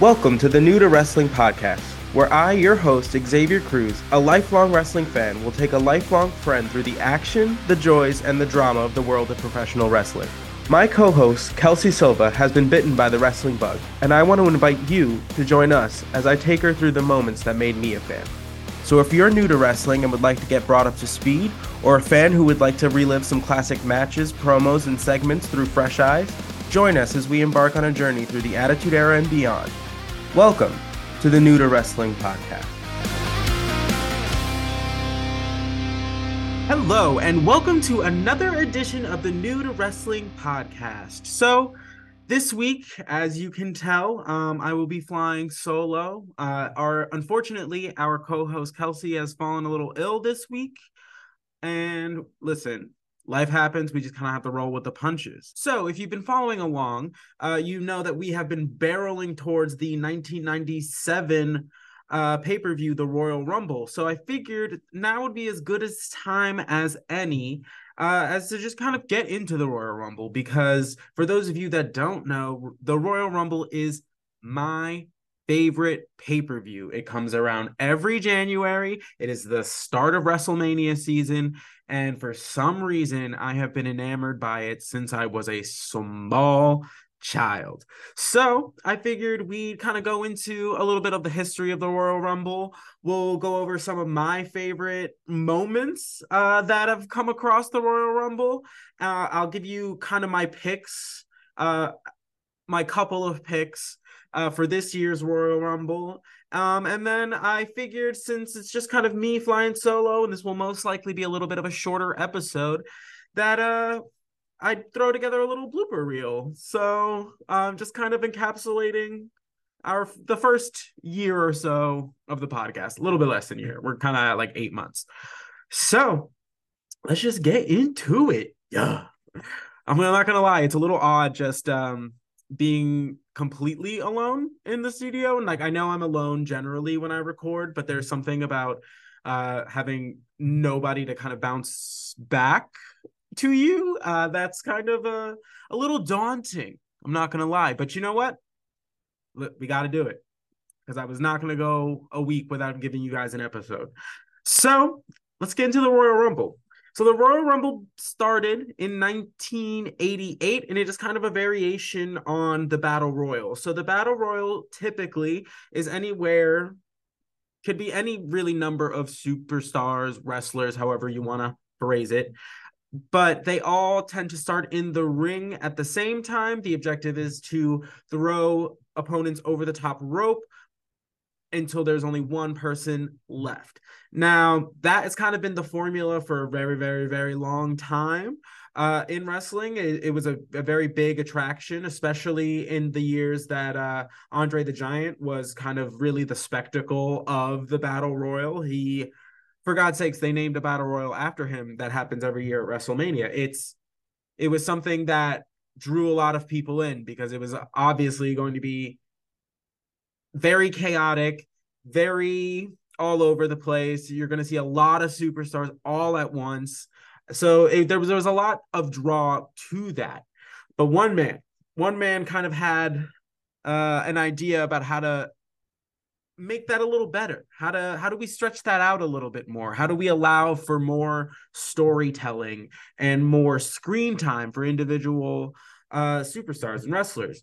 Welcome to the New to Wrestling Podcast, where I, your host, Xavier Cruz, a lifelong wrestling fan, will take a lifelong friend through the action, the joys, and the drama of the world of professional wrestling. My co-host, Kelsey Silva, has been bitten by the wrestling bug, and I want to invite you to join us as I take her through the moments that made me a fan. So if you're new to wrestling and would like to get brought up to speed, or a fan who would like to relive some classic matches, promos, and segments through fresh eyes, join us as we embark on a journey through the Attitude Era and beyond. Welcome to the New to Wrestling Podcast. Hello, and welcome to another edition of the New to Wrestling Podcast. So, this week, as you can tell, I will be flying solo. Unfortunately, our co-host Kelsey has fallen a little ill this week. And listen, life happens. We just kind of have to roll with the punches. So if you've been following along, you know that we have been barreling towards the 1997 pay-per-view, the Royal Rumble. So I figured now would be as good a time as any as to just kind of get into the Royal Rumble, because for those of you that don't know, the Royal Rumble is my favorite pay-per-view. It comes around every January. It is the start of WrestleMania season, and for some reason, I have been enamored by it since I was a small child. So I figured we'd kind of go into a little bit of the history of the Royal Rumble. We'll go over some of my favorite moments that have come across the Royal Rumble. I'll give you kind of my picks, my couple of picks for this year's Royal Rumble. And then I figured, since it's just kind of me flying solo, and this will most likely be a little bit of a shorter episode, that I'd throw together a little blooper reel. So just kind of encapsulating the first year or so of the podcast, a little bit less than a year. We're kind of at like 8 months. So let's just get into it. Yeah, I'm not going to lie. It's a little odd just being completely alone in the studio. And like, I know I'm alone generally when I record, but there's something about having nobody to kind of bounce back to you that's kind of a little daunting. I'm not gonna lie, but you know what, we got to do it, because I was not gonna go a week without giving you guys an episode. So let's get into the Royal Rumble. So the Royal Rumble started in 1988, and it is kind of a variation on the Battle Royal. So the Battle Royal typically is anywhere, could be any really number of superstars, wrestlers, however you want to phrase it. But they all tend to start in the ring at the same time. The objective is to throw opponents over the top rope until there's only one person left. Now, that has kind of been the formula for a very, very, very long time in wrestling. It was a very big attraction, especially in the years that Andre the Giant was kind of really the spectacle of the Battle Royal. He, for God's sakes, they named a Battle Royal after him. That happens every year at WrestleMania. It was something that drew a lot of people in, because it was obviously going to be very chaotic, very all over the place. You're going to see a lot of superstars all at once. So there was a lot of draw to that. But one man kind of had an idea about how to make that a little better. How do we stretch that out a little bit more? How do we allow for more storytelling and more screen time for individual superstars and wrestlers?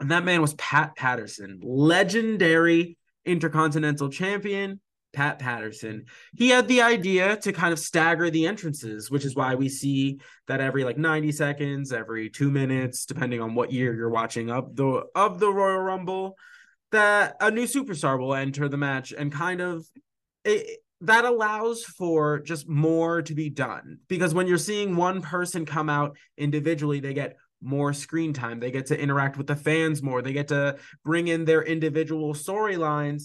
And that man was Pat Patterson, legendary Intercontinental Champion, Pat Patterson. He had the idea to kind of stagger the entrances, which is why we see that every like 90 seconds, every 2 minutes, depending on what year you're watching of the Royal Rumble, that a new superstar will enter the match, and kind of that allows for just more to be done. Because when you're seeing one person come out individually, they get more screen time. They get to interact with the fans more. They get to bring in their individual storylines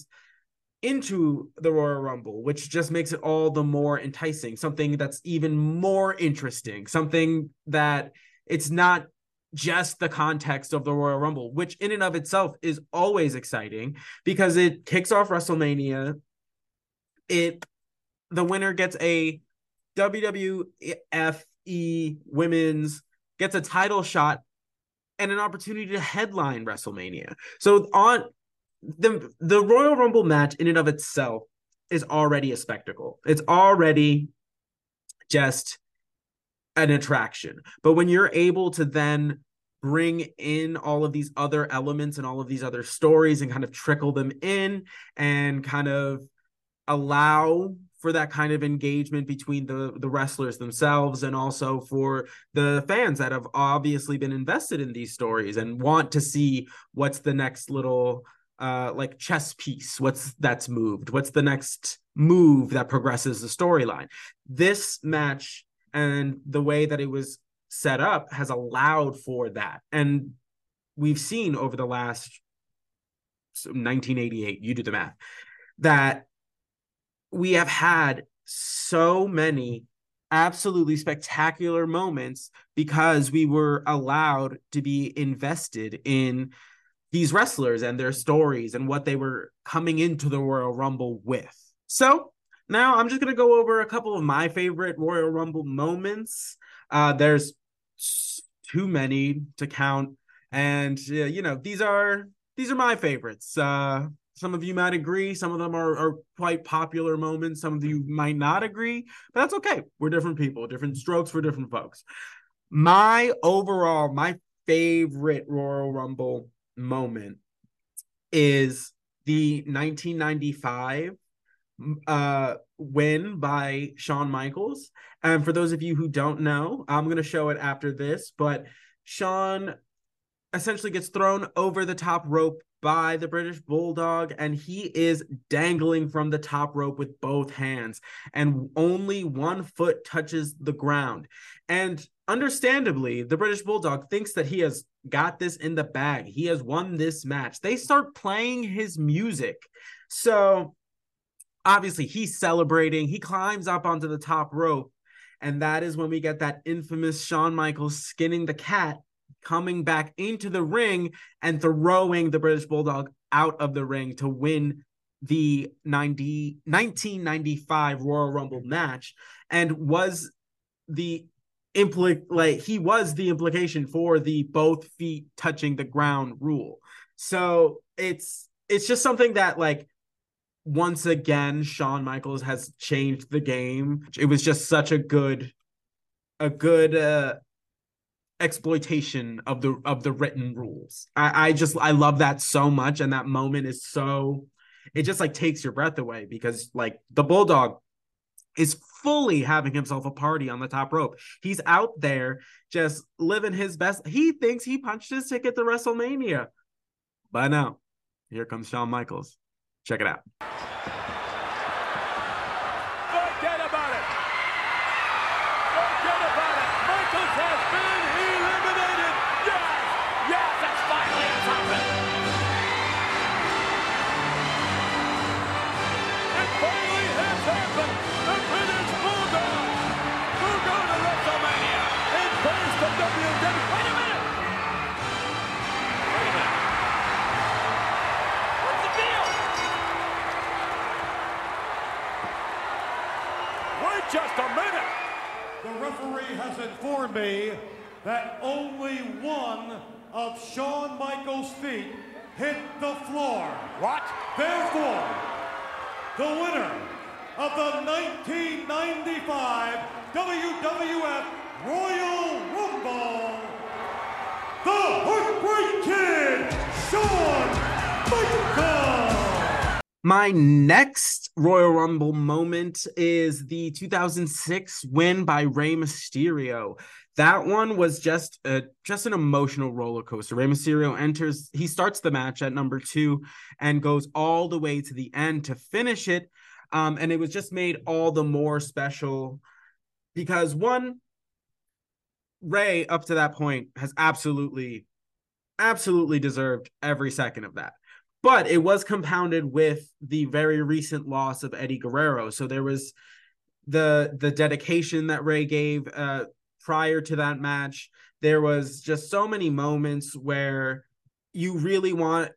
into the Royal Rumble, which just makes it all the more enticing. Something that's even more interesting. Something that it's not just the context of the Royal Rumble, which in and of itself is always exciting, because it kicks off WrestleMania. The winner gets a WWE Women's, gets a title shot and an opportunity to headline WrestleMania. So on the Royal Rumble match in and of itself is already a spectacle. It's already just an attraction. But when you're able to then bring in all of these other elements and all of these other stories and kind of trickle them in and kind of allow for that kind of engagement between the wrestlers themselves and also for the fans that have obviously been invested in these stories and want to see what's the next little like chess piece, that's moved, what's the next move that progresses the storyline. This match and the way that it was set up has allowed for that. And we've seen over the last 1988, you do the math, that we have had so many absolutely spectacular moments because we were allowed to be invested in these wrestlers and their stories and what they were coming into the Royal Rumble with. So now I'm just going to go over a couple of my favorite Royal Rumble moments. There's too many to count. And, you know, these are my favorites. Some of you might agree. Some of them are quite popular moments. Some of you might not agree, but that's okay. We're different people, different strokes for different folks. My favorite Royal Rumble moment is the 1995 win by Shawn Michaels. And for those of you who don't know, I'm going to show it after this, but Shawn essentially gets thrown over the top rope by the British Bulldog, and he is dangling from the top rope with both hands, and only one foot touches the ground. And understandably, the British Bulldog thinks that he has got this in the bag. He has won this match. They start playing his music. So obviously he's celebrating. He climbs up onto the top rope, and that is when we get that infamous Shawn Michaels skinning the cat, coming back into the ring and throwing the British Bulldog out of the ring to win the 1995 Royal Rumble match, and was the implication for the both feet touching the ground rule. So it's just something that, like, once again, Shawn Michaels has changed the game. It was just such a good exploitation of the written rules. I love that so much, and that moment is so, it just like takes your breath away, because like the Bulldog is fully having himself a party on the top rope. He's out there just living his best. He thinks he punched his ticket to WrestleMania, but no, here comes Shawn Michaels. Check it out. Just a minute. The referee has informed me that only one of Shawn Michaels' feet hit the floor. What? Therefore, the winner of the 1995 WWF Royal Rumble, the Heartbreak Kid, Shawn Michaels. My next Royal Rumble moment is the 2006 win by Rey Mysterio. That one was just an emotional roller coaster. Rey Mysterio he starts the match at number 2 and goes all the way to the end to finish it. And it was just made all the more special because, one, Rey up to that point has absolutely deserved every second of that. But it was compounded with the very recent loss of Eddie Guerrero. So there was the dedication that Rey gave prior to that match. There was just so many moments where you really wanted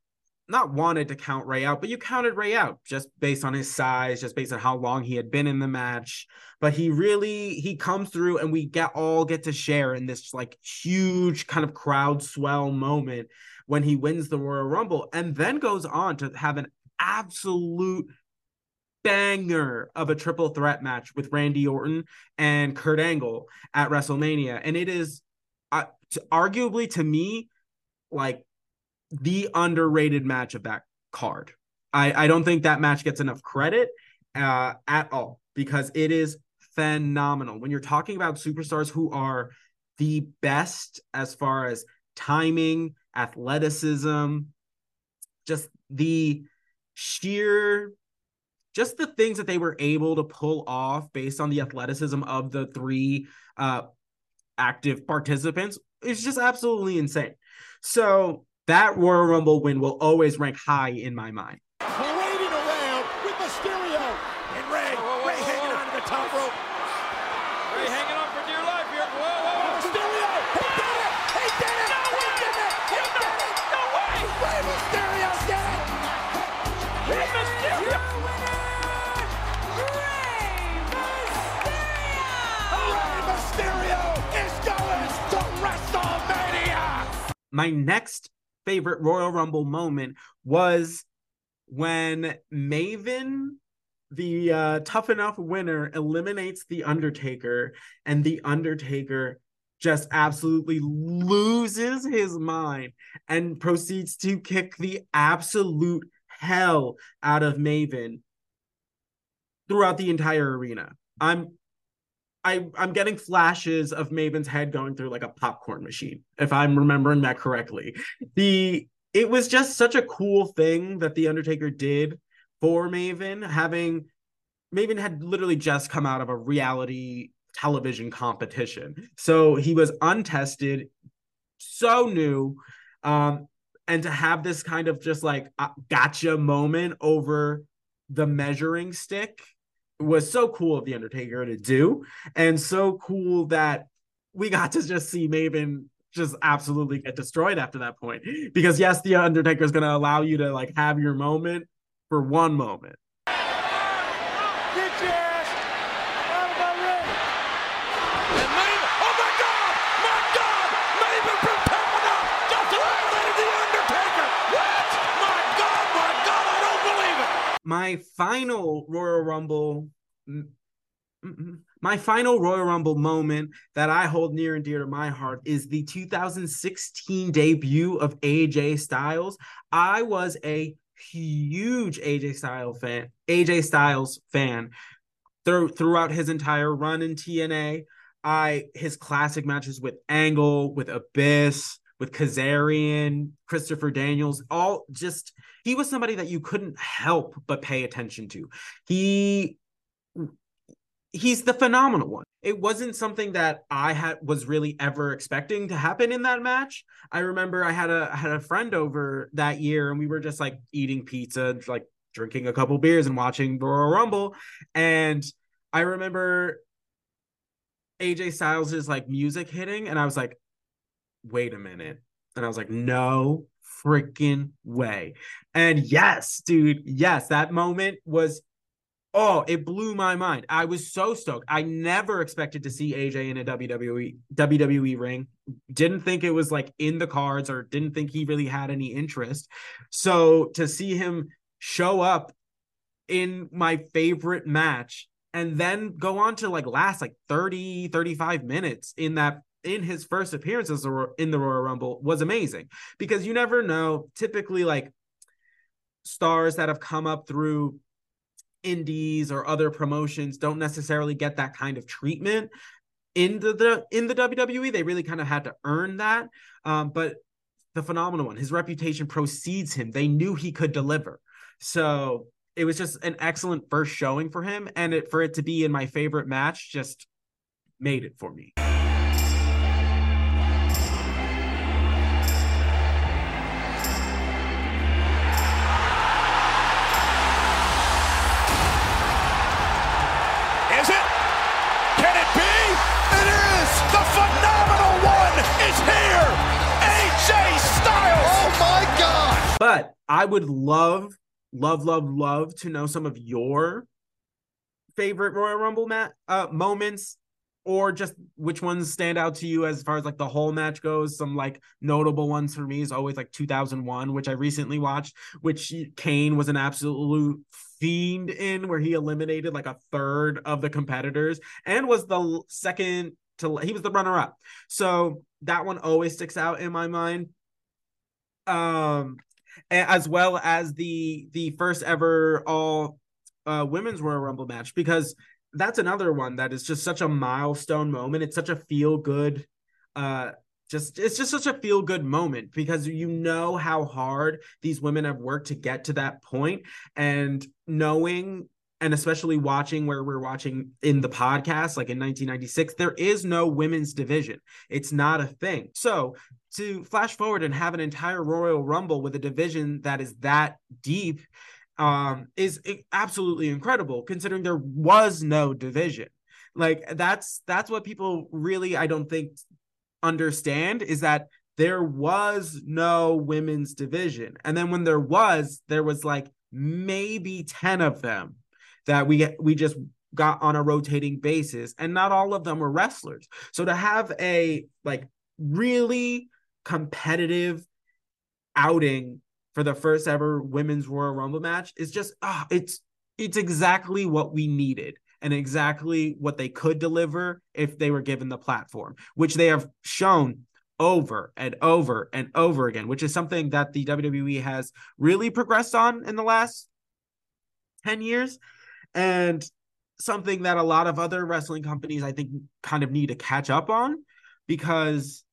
to count Rey out, but you counted Rey out just based on his size, just based on how long he had been in the match. But he comes through, and we all get to share in this like huge kind of crowd swell moment when he wins the Royal Rumble, and then goes on to have an absolute banger of a triple threat match with Randy Orton and Kurt Angle at WrestleMania. And it is arguably, to me, like the underrated match of that card. I don't think that match gets enough credit at all, because it is phenomenal. When you're talking about superstars who are the best as far as timing, athleticism, just the sheer, just the things that they were able to pull off based on the athleticism of the three active participants, is just absolutely insane. So that Royal Rumble win will always rank high in my mind. Parading around with Mysterio and Rey. Rey hanging on to the top rope. Rey hanging on for dear life here. Whoa, whoa, whoa. Mysterio, he did it! He did it! No, he did it! He did it! No way! Rey Mysterio did it! Rey Mysterio! Your winner, Rey Mysterio! Rey Mysterio is going to WrestleMania! My next favorite Royal Rumble moment was when Maven, the Tough Enough winner, eliminates the Undertaker, and the Undertaker just absolutely loses his mind and proceeds to kick the absolute hell out of Maven throughout the entire arena. I'm getting flashes of Maven's head going through like a popcorn machine, if I'm remembering that correctly. It was just such a cool thing that The Undertaker did for Maven. Maven had literally just come out of a reality television competition. So he was untested, so new. And to have this kind of just like gotcha moment over the measuring stick was so cool of The Undertaker to do, and so cool that we got to just see Maven just absolutely get destroyed after that point. Because yes, The Undertaker is going to allow you to like have your moment for one moment. Get your ass out of my ring. And Maven, oh my God, Maven from Tough Enough just eliminated The Undertaker. What? My God, I don't believe it. My final Royal Rumble moment that I hold near and dear to my heart is the 2016 debut of AJ Styles. I was a huge AJ Styles fan throughout his entire run in TNA. His classic matches with Angle, with Abyss, with Kazarian, Christopher Daniels, all just, he was somebody that you couldn't help but pay attention to. He's the phenomenal one. It wasn't something that I was really ever expecting to happen in that match. I remember I had a friend over that year, and we were just like eating pizza, like drinking a couple beers and watching Royal Rumble. And I remember AJ Styles' like music hitting, and I was like, wait a minute. And I was like, no freaking way. And yes, dude, yes, that moment was, oh, it blew my mind. I was so stoked. I never expected to see AJ in a WWE ring. Didn't think it was like in the cards, or didn't think he really had any interest. So to see him show up in my favorite match and then go on to like last like 30, 35 minutes in his first appearance in the Royal Rumble was amazing, because you never know. Typically like stars that have come up through indies or other promotions don't necessarily get that kind of treatment in the WWE. They really kind of had to earn that. But the phenomenal one, his reputation precedes him. They knew he could deliver. So it was just an excellent first showing for him, and for it to be in my favorite match just made it for me. But I would love, love, love, love to know some of your favorite Royal Rumble moments or just which ones stand out to you as far as like the whole match goes. Some like notable ones for me is always like 2001, which I recently watched, which Kane was an absolute fiend in, where he eliminated like a third of the competitors and was the second to, he was the runner up. So that one always sticks out in my mind. As well as the first ever all women's Royal Rumble match, because that's another one that is just such a milestone moment. It's such a feel good, it's just such a feel good moment, because you know how hard these women have worked to get to that point, and knowing, and especially watching where we're watching in the podcast, like in 1996, there is no women's division. It's not a thing. So to flash forward and have an entire Royal Rumble with a division that is that deep is absolutely incredible, considering there was no division. Like that's what people really, I don't think, understand, is that there was no women's division. And then when there was like maybe 10 of them that we just got on a rotating basis, and not all of them were wrestlers. So to have a like really competitive outing for the first ever women's Royal Rumble match is just, it's exactly what we needed and exactly what they could deliver if they were given the platform, which they have shown over and over and over again, which is something that the WWE has really progressed on in the last 10 years. And something that a lot of other wrestling companies, I think, kind of need to catch up on, because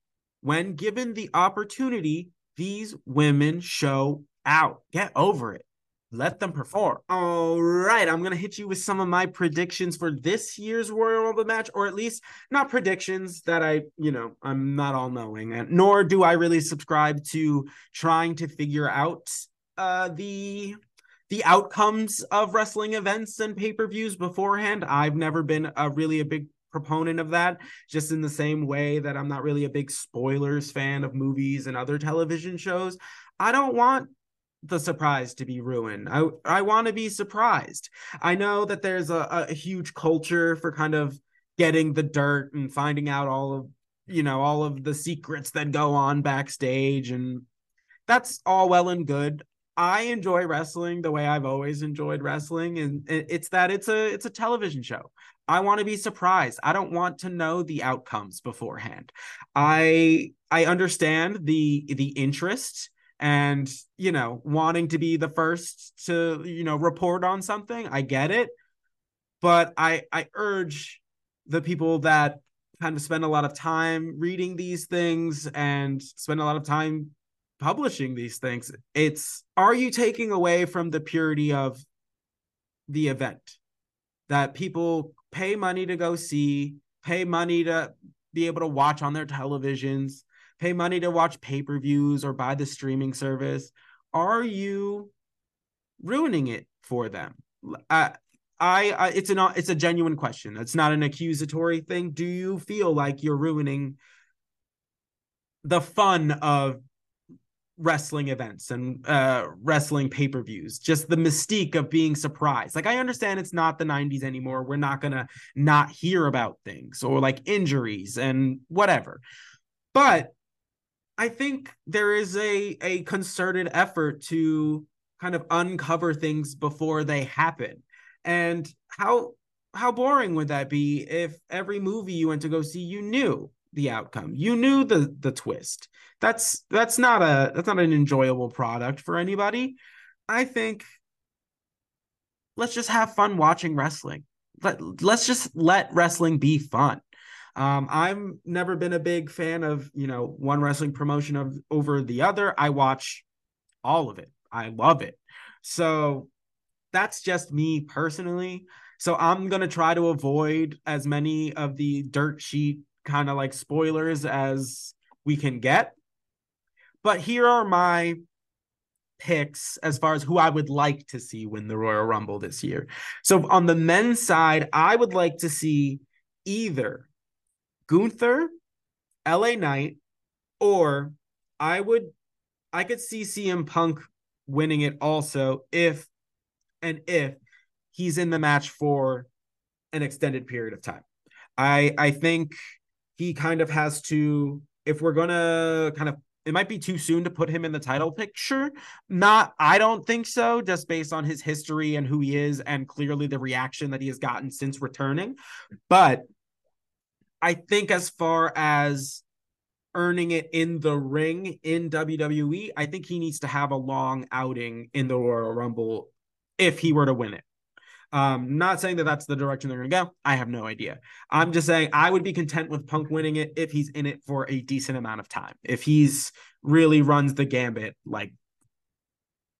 when given the opportunity, these women show out. Get over it. Let them perform. All right, I'm going to hit you with some of my predictions for this year's Royal Rumble match, or at least not predictions that I'm not all-knowing, and nor do I really subscribe to trying to figure out the outcomes of wrestling events and pay-per-views beforehand. I've never been a big proponent of that, just in the same way that I'm not really a big spoilers fan of movies and other television shows. I don't want the surprise to be ruined. I want to be surprised. I know that there's a huge culture for kind of getting the dirt and finding out all of the secrets that go on backstage, and that's all well and good. I enjoy wrestling the way I've always enjoyed wrestling, and it's that it's a television show. I want to be surprised. I don't want to know the outcomes beforehand. I understand the interest and, wanting to be the first to, report on something. I get it. But I urge the people that kind of spend a lot of time reading these things and spend a lot of time publishing these things. Are you taking away from the purity of the event that people pay money to go see, pay money to be able to watch on their televisions, pay money to watch pay-per-views or buy the streaming service? Are you ruining it for them? It's a genuine question. It's not an accusatory thing. Do you feel like you're ruining the fun of wrestling events and wrestling pay-per-views, just the mystique of being surprised? Like, I understand it's not the 90s anymore. We're not gonna not hear about things or like injuries and whatever, but I think there is a concerted effort to kind of uncover things before they happen. And how boring would that be if every movie you went to go see, you knew the outcome, you knew the twist? That's not an enjoyable product for anybody. I think let's just have fun watching wrestling. Let's just let wrestling be fun. I've never been a big fan of one wrestling promotion over the other. I watch all of it. I love it. So that's just me personally. So I'm gonna try to avoid as many of the dirt sheet kind of like spoilers as we can get. But here are my picks as far as who I would like to see win the Royal Rumble this year. So on the men's side, I would like to see either Gunther, LA Knight, or I could see CM Punk winning it also if he's in the match for an extended period of time. I think he kind of has to, if we're going to kind of, it might be too soon to put him in the title picture. I don't think so, just based on his history and who he is and clearly the reaction that he has gotten since returning. But I think as far as earning it in the ring in WWE, I think he needs to have a long outing in the Royal Rumble if he were to win it. Not saying that that's the direction they're going to go. I have no idea. I'm just saying I would be content with Punk winning it if he's in it for a decent amount of time. If he's really runs the gambit, like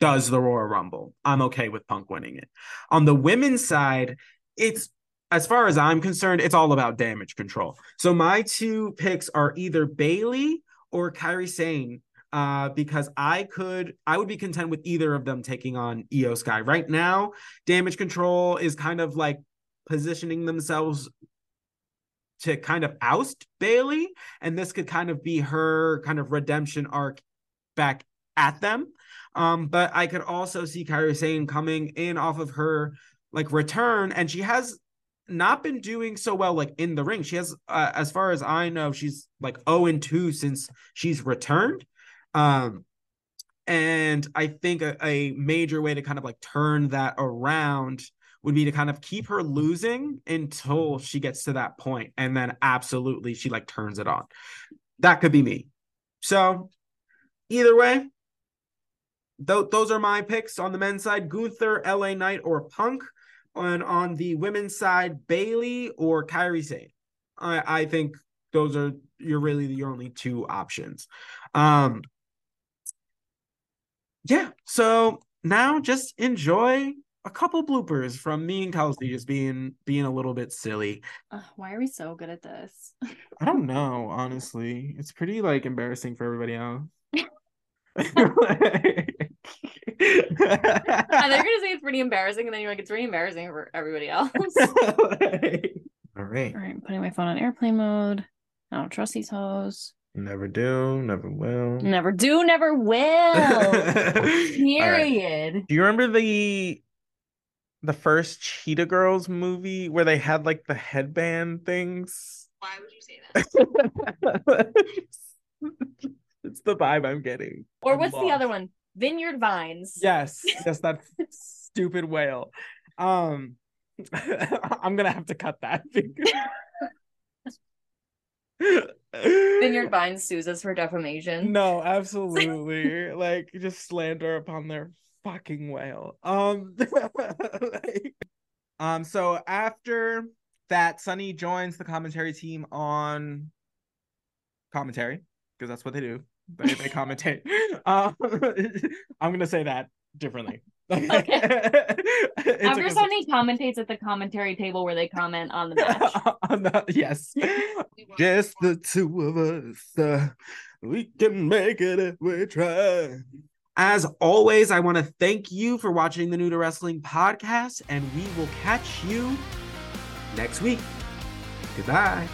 does the Royal Rumble, I'm okay with Punk winning it. On the women's side, it's, as far as I'm concerned, it's all about Damage Control. So my two picks are either Bayley or Kairi Sane. Because I would be content with either of them taking on Io Sky. Right now, Damage Control is kind of like positioning themselves to kind of oust Bayley, and this could kind of be her kind of redemption arc back at them. But I could also see Kairi Sane coming in off of her like return, and she has not been doing so well like in the ring. She has, as far as I know, she's like 0-2 since she's returned. And I think a major way to kind of like turn that around would be to kind of keep her losing until she gets to that point. And then absolutely she like turns it on. That could be me. So either way, those are my picks on the men's side, Gunther, LA Knight, or Punk. And on the women's side, Bayley or Kairi Sane. I think those are your only two options. Yeah, so now just enjoy a couple bloopers from me and Kelsey just being a little bit silly. Why are we so good at this? I don't know, honestly. It's pretty, like, embarrassing for everybody else. I thought you were going to say it's pretty embarrassing, and then you're like, it's really embarrassing for everybody else. All right, I'm putting my phone on airplane mode. I don't trust these hoes. Never do, never will. Never do, never will. Period. Right. Do you remember the first Cheetah Girls movie where they had like the headband things? Why would you say that? It's the vibe I'm getting. Or I'm what's lost. The other one? Vineyard Vines. Yes, that stupid whale. I'm gonna have to cut that. Vineyard Vines sues us for defamation. No, absolutely. Like, just slander upon their fucking whale. So after that, Sunny joins the commentary team on commentary, because that's what they do. They commentate. I'm gonna say that differently. Okay. After Sunny commentates at the commentary table where they comment on the match. Yes. Just the two of us. We can make it if we try. As always, I want to thank you for watching the New to Wrestling podcast, and we will catch you next week. Goodbye.